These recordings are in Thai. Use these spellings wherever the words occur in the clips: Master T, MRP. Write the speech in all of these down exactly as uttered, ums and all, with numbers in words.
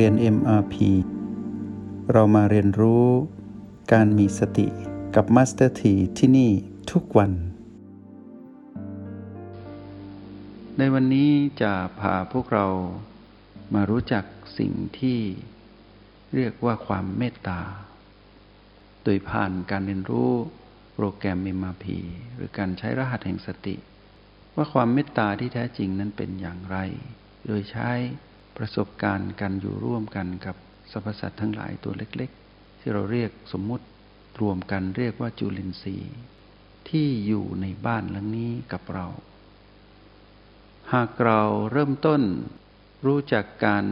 เรียน เอ็ม อาร์ พี เรามาเรียนรู้การมีสติกับ Master T ที่นี่ทุกวันในวันนี้จะพาพวกเรามารู้จักสิ่งที่เรียกว่าความเมตตาโดยผ่านการเรียนรู้โปรแกรม เอ็ม อาร์ พี หรือการใช้รหัสแห่งสติว่าความเมตตาที่แท้จริงนั้นเป็นอย่างไรโดยใช้ประสบการณ์การอยู่ร่วมกันกับสรรพสัตว์ทั้งหลายตัวเล็กๆที่เราเรียกสมมุติรวมกันเรียกว่าจุลินทรีย์ที่อยู่ในบ้านหลังนี้กับเราหากเราเริ่มต้นรู้จักการ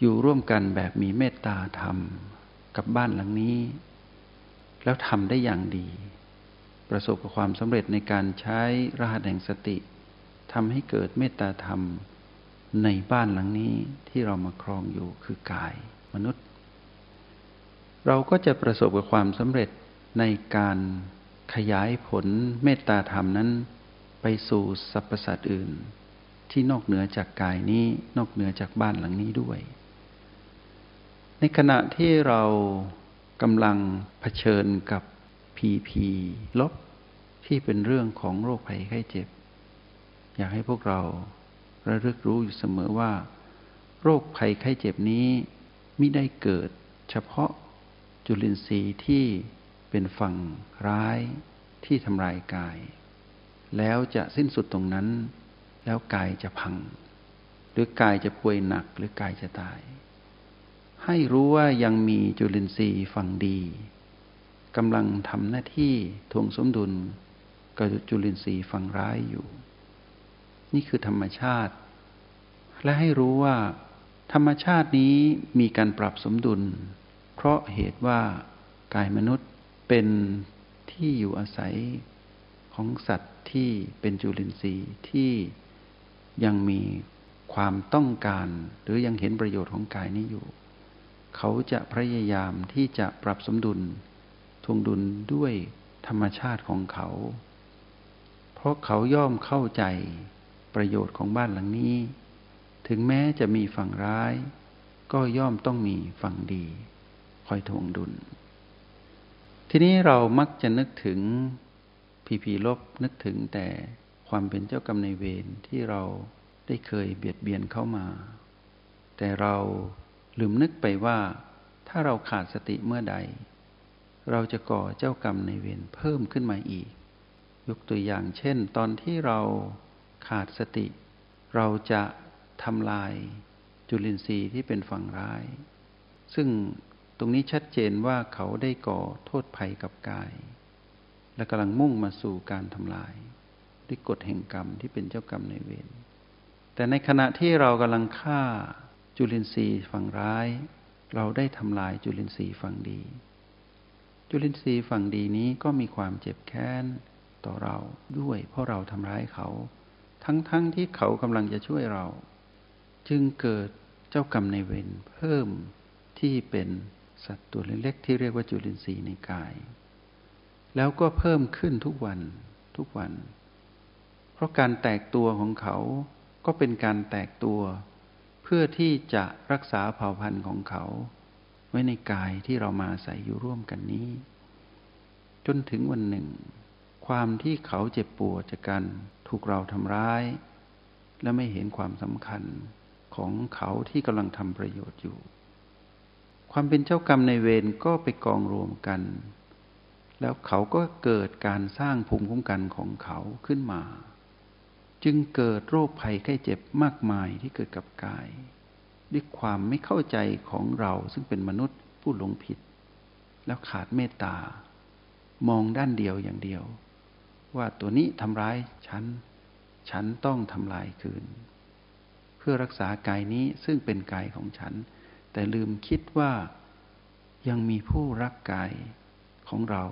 อยู่ร่วมกันแบบมีเมตตาธรรมกับบ้านหลังนี้แล้วทำได้อย่างดีประสบกับความสำเร็จในการใช้รหัสแห่งสติทำให้เกิดเมตตาธรรมในบ้านหลังนี้ที่เรามาครองอยู่คือกายมนุษย์เราก็จะประสบกับความสำเร็จในการขยายผลเมตตาธรรมนั้นไปสู่สรรพสัตว์อื่นที่นอกเหนือจากกายนี้นอกเหนือจากบ้านหลังนี้ด้วยในขณะที่เรากำลังเผชิญกับ พี พี ลบที่เป็นเรื่องของโรคภัยไข้เจ็บอยากให้พวกเราระลึกรู้อยู่เสมอว่าโรคภัยไข้เจ็บนี้มิได้เกิดเฉพาะจุลินทรีย์ที่เป็นฝั่งร้ายที่ทำลายกายแล้วจะสิ้นสุดตรงนั้นแล้วกายจะพังหรือกายจะป่วยหนักหรือกายจะตายให้รู้ว่ายังมีจุลินทรีย์ฝั่งดีกำลังทำหน้าที่ทวงสมดุลกับจุลินทรีย์ฝั่งร้ายอยู่นี่คือธรรมชาติและให้รู้ว่าธรรมชาตินี้มีการปรับสมดุลเพราะเหตุว่ากายมนุษย์เป็นที่อยู่อาศัยของสัตว์ที่เป็นจุลินทรีย์ที่ยังมีความต้องการหรือยังเห็นประโยชน์ของกายนี้อยู่เขาจะพยายามที่จะปรับสมดุลทวงดุลด้วยธรรมชาติของเขาเพราะเขาย่อมเข้าใจประโยชน์ของบ้านหลังนี้ถึงแม้จะมีฝั่งร้ายก็ย่อมต้องมีฝั่งดีคอยทวงดุลทีนี้เรามักจะนึกถึงพีพีลบนึกถึงแต่ความเป็นเจ้ากรรมนายเวรที่เราได้เคยเบียดเบียนเข้ามาแต่เราลืมนึกไปว่าถ้าเราขาดสติเมื่อใดเราจะก่อเจ้ากรรมนายเวรเพิ่มขึ้นมาอีกยกตัวอย่างเช่นตอนที่เราขาดสติเราจะทำลายจุลินทรีย์ที่เป็นฝั่งร้ายซึ่งตรงนี้ชัดเจนว่าเขาได้ก่อโทษภัยกับกายและกำลังมุ่งมาสู่การทำลายด้วยกฎแห่งกรรมที่เป็นเจ้ากรรมนายเวรแต่ในขณะที่เรากำลังฆ่าจุลินทรีย์ฝั่งร้ายเราได้ทำลายจุลินทรีย์ฝั่งดีจุลินทรีย์ฝั่งดีนี้ก็มีความเจ็บแค้นต่อเราด้วยเพราะเราทำร้ายเขาทั้งๆ ท, ที่เขากำลังจะช่วยเราจึงเกิดเจ้ากรรมนายเวรเพิ่มที่เป็นสัตว์ตัวเล็กๆที่เรียกว่าจุลินทรีย์ในกายแล้วก็เพิ่มขึ้นทุกวันทุกวันเพราะการแตกตัวของเขาก็เป็นการแตกตัวเพื่อที่จะรักษาเผ่าพันธุ์ของเขาไว้ในกายที่เรามาอาศัยอยู่ร่วมกันนี้จนถึงวันหนึ่งความที่เขาเจ็บปวดจากการถูกเราทำร้ายและไม่เห็นความสำคัญของเขาที่กำลังทำประโยชน์อยู่ความเป็นเจ้ากรรมนายเวรก็ไปกองรวมกันแล้วเขาก็เกิดการสร้างภูมิคุ้มกันของเขาขึ้นมาจึงเกิดโรคภัยไข้เจ็บมากมายที่เกิดกับกายด้วยความไม่เข้าใจของเราซึ่งเป็นมนุษย์ผู้หลงผิดแล้วขาดเมตตามองด้านเดียวอย่างเดียวว่าตัวนี้ทำร้ายฉันฉันต้องทำลายคืนเพื่อรักษากายนี้ซึ่งเป็นกายของฉันแต่ลืมคิดว่ายังมีผู้รักกายของเรา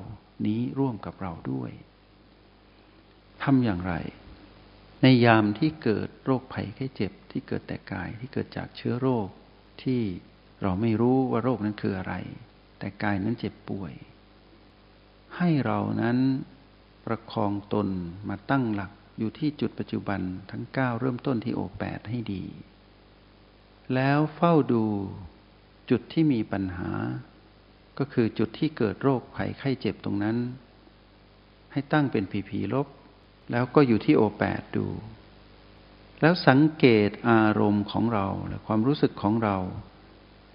นี้ร่วมกับเราด้วยทำอย่างไรในยามที่เกิดโรคภัยไข้เจ็บที่เกิดแต่กายที่เกิดจากเชื้อโรคที่เราไม่รู้ว่าโรคนั้นคืออะไรแต่กายนั้นเจ็บป่วยให้เรานั้นประคองตนมาตั้งหลักอยู่ที่จุดปัจจุบันทั้งเก้าเริ่มต้นที่โอแปดให้ดีแล้วเฝ้าดู จุดที่มีปัญหาก็คือจุดที่เกิดโรคภัยไข้เจ็บตรงนั้นให้ตั้งเป็น พี พี ลบแล้วก็อยู่ที่ โอ แปด ดูแล้วสังเกตอารมณ์ของเราและความรู้สึกของเรา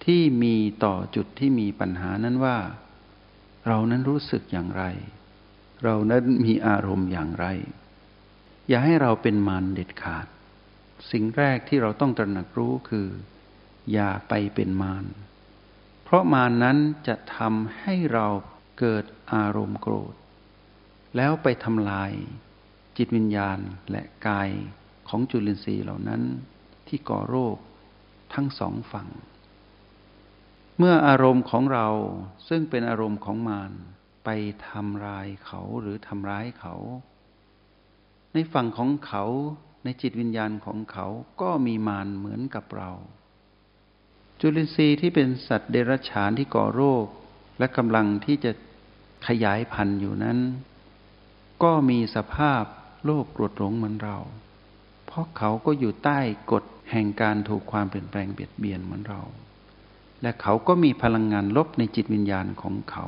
ที่มีต่อจุดที่มีปัญหานั้นว่าเรานั้นรู้สึกอย่างไรเรานั้นมีอารมณ์อย่างไรอย่าให้เราเป็นมารเด็ดขาดสิ่งแรกที่เราต้องตระหนักรู้คืออย่าไปเป็นมารเพราะมารนั้นจะทำให้เราเกิดอารมณ์โกรธแล้วไปทำลายจิตวิญญาณและกายของจุลินทรีย์เหล่านั้นที่ก่อโรคทั้งสองฝั่งเมื่ออารมณ์ของเราซึ่งเป็นอารมณ์ของมารไปทำลายเขาหรือทำร้ายเขาในฝั่งของเขาในจิตวิญญาณของเขาก็มีมารเหมือนกับเราจุลินทรีย์ที่เป็นสัตว์เดรัจฉานที่ก่อโรคและกำลังที่จะขยายพันธุ์อยู่นั้นก็มีสภาพโลภโกรธหลงเหมือนเราเพราะเขาก็อยู่ใต้กฎแห่งการถูกความเปลี่ยนแปลงเบียดเบียนเหมือนเราและเขาก็มีพลังงานลบในจิตวิญญาณของเขา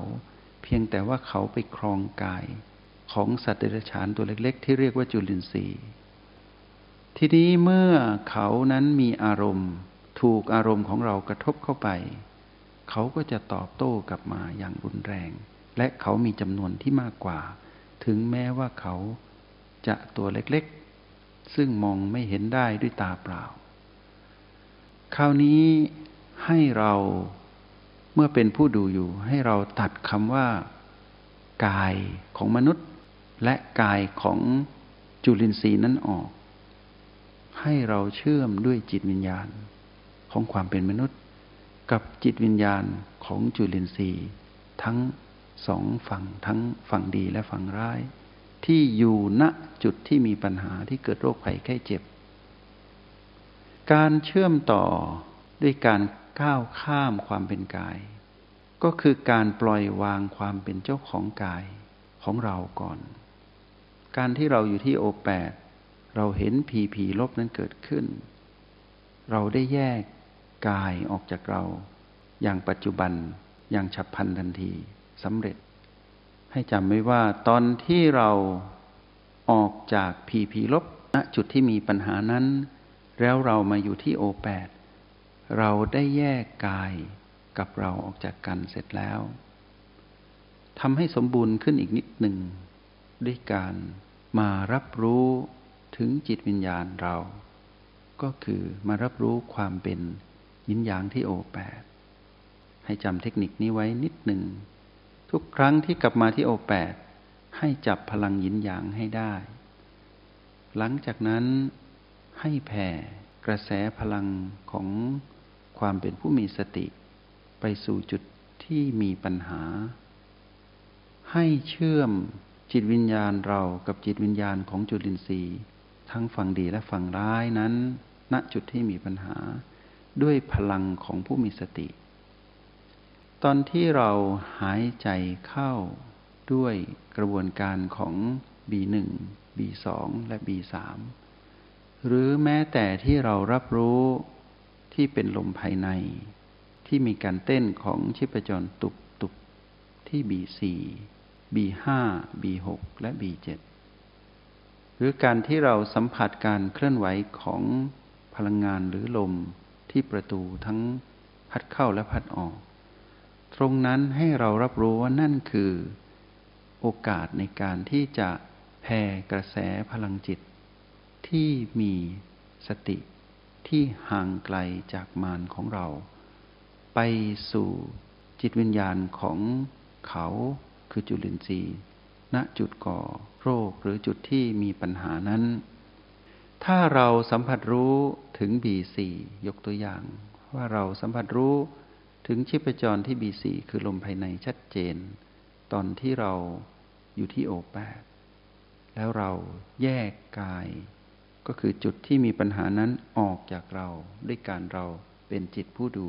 เพียงแต่ว่าเขาไปครองกายของสัตว์เดรัจฉานตัวเล็กๆที่เรียกว่าจุลินทรีย์ทีนี้เมื่อเขานั้นมีอารมณ์ถูกอารมณ์ของเรากระทบเข้าไปเขาก็จะตอบโต้กลับมาอย่างรุนแรงและเขามีจำนวนที่มากกว่าถึงแม้ว่าเขาจะตัวเล็กๆซึ่งมองไม่เห็นได้ด้วยตาเปล่าคราวนี้ให้เราเมื่อเป็นผู้ดูอยู่ให้เราตัดคำว่ากายของมนุษย์และกายของจุลินทรีย์นั้นออกให้เราเชื่อมด้วยจิตวิญญาณของความเป็นมนุษย์กับจิตวิญญาณของจุลินทรีย์ทั้งสองฝั่งทั้งฝั่งดีและฝั่งร้ายที่อยู่ณจุดที่มีปัญหาที่เกิดโรคภัยไข้เจ็บการเชื่อมต่อด้วยการก้าวข้ามความเป็นกายก็คือการปล่อยวางความเป็นเจ้าของกายของเราก่อนการที่เราอยู่ที่โอแปดเราเห็นพีพีลบนั้นเกิดขึ้นเราได้แยกกายออกจากเราอย่างปัจจุบันอย่างฉับพลันทันทีสำเร็จให้จำไว้ว่าตอนที่เราออกจากพีพีลบณจุดที่มีปัญหานั้นแล้วเรามาอยู่ที่โอแปดเราได้แยกกายกับเราออกจากกันเสร็จแล้วทำให้สมบูรณ์ขึ้นอีกนิดหนึ่งด้วยการมารับรู้ถึงจิตวิญญาณเราก็คือมารับรู้ความเป็นยินหยางที่โอแปดให้จำเทคนิคนี้ไว้นิดหนึ่งทุกครั้งที่กลับมาที่โอแปดให้จับพลังยินหยางให้ได้หลังจากนั้นให้แผ่กระแสพลังของความเป็นผู้มีสติไปสู่จุดที่มีปัญหาให้เชื่อมจิตวิญญาณเรากับจิตวิญญาณของจุลินทรีย์ทั้งฝั่งดีและฝั่งร้ายนั้นณจุดที่มีปัญหาด้วยพลังของผู้มีสติตอนที่เราหายใจเข้าด้วยกระบวนการของ บี หนึ่ง บี สอง และ บี สาม หรือแม้แต่ที่เรารับรู้ที่เป็นลมภายในที่มีการเต้นของชีพจรตุบตุบที่ บี สี่ บี ห้า บี หก และ บี เจ็ด หรือการที่เราสัมผัสการเคลื่อนไหวของพลังงานหรือลมที่ประตูทั้งพัดเข้าและพัดออกตรงนั้นให้เรารับรู้ว่านั่นคือโอกาสในการที่จะแผ่กระแสพลังจิตที่มีสติที่ห่างไกลจากมารของเราไปสู่จิตวิญญาณของเขาคือจุลินทรีย์ณจุดก่อโรคหรือจุดที่มีปัญหานั้นถ้าเราสัมผัสรู้ถึง บี สี่ ยกตัวอย่างว่าเราสัมผัสรู้ถึงชีพจรที่ บี สี่ คือลมภายในชัดเจนตอนที่เราอยู่ที่โอแปดแล้วเราแยกกายก็คือจุดที่มีปัญหานั้นออกจากเราด้วยการเราเป็นจิตผู้ดู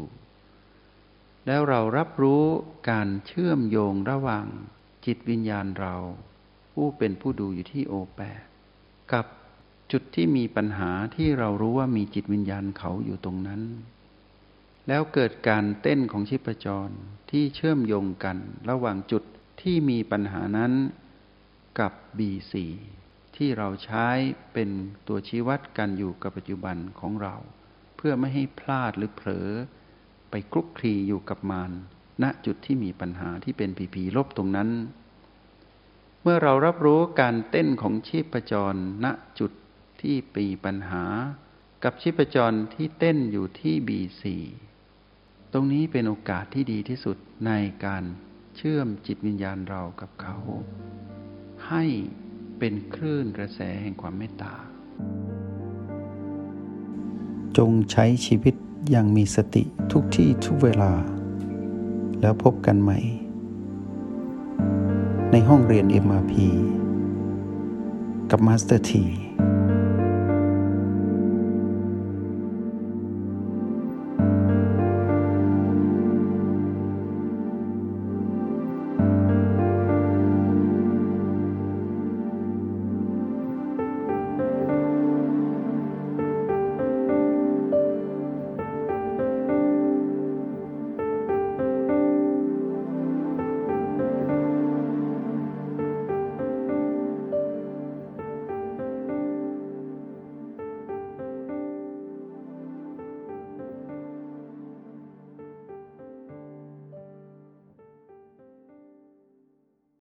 แล้วเรารับรู้การเชื่อมโยงระหว่างจิตวิญญาณเราผู้เป็นผู้ดูอยู่ที่โอแปดกับจุดที่มีปัญหาที่เรารู้ว่ามีจิตวิญญาณเขาอยู่ตรงนั้น แล้วเกิดการเต้นของชีพจรที่เชื่อมโยงกันระหว่างจุดที่มีปัญหานั้นกับ บี สี่ ที่เราใช้เป็นตัวชี้วัดการอยู่กับปัจจุบันของเราเพื่อไม่ให้พลาดหรือเผลอไปคลุกคลีอยู่กับมารณจุดที่มีปัญหาที่เป็นผีผีลบตรงนั้นเมื่อเรารับรู้การเต้นของชีพจรณจุดที่มีปัญหากับชีพจรที่เต้นอยู่ที่ บี สี่ ตรงนี้เป็นโอกาสที่ดีที่สุดในการเชื่อมจิตวิญญาณเรากับเขาให้เป็นคลื่นกระแสแห่งความเมตตาจงใช้ชีวิตอย่างมีสติทุกที่ทุกเวลาแล้วพบกันใหม่ในห้องเรียน เอ็ม อาร์ พี กับ Master T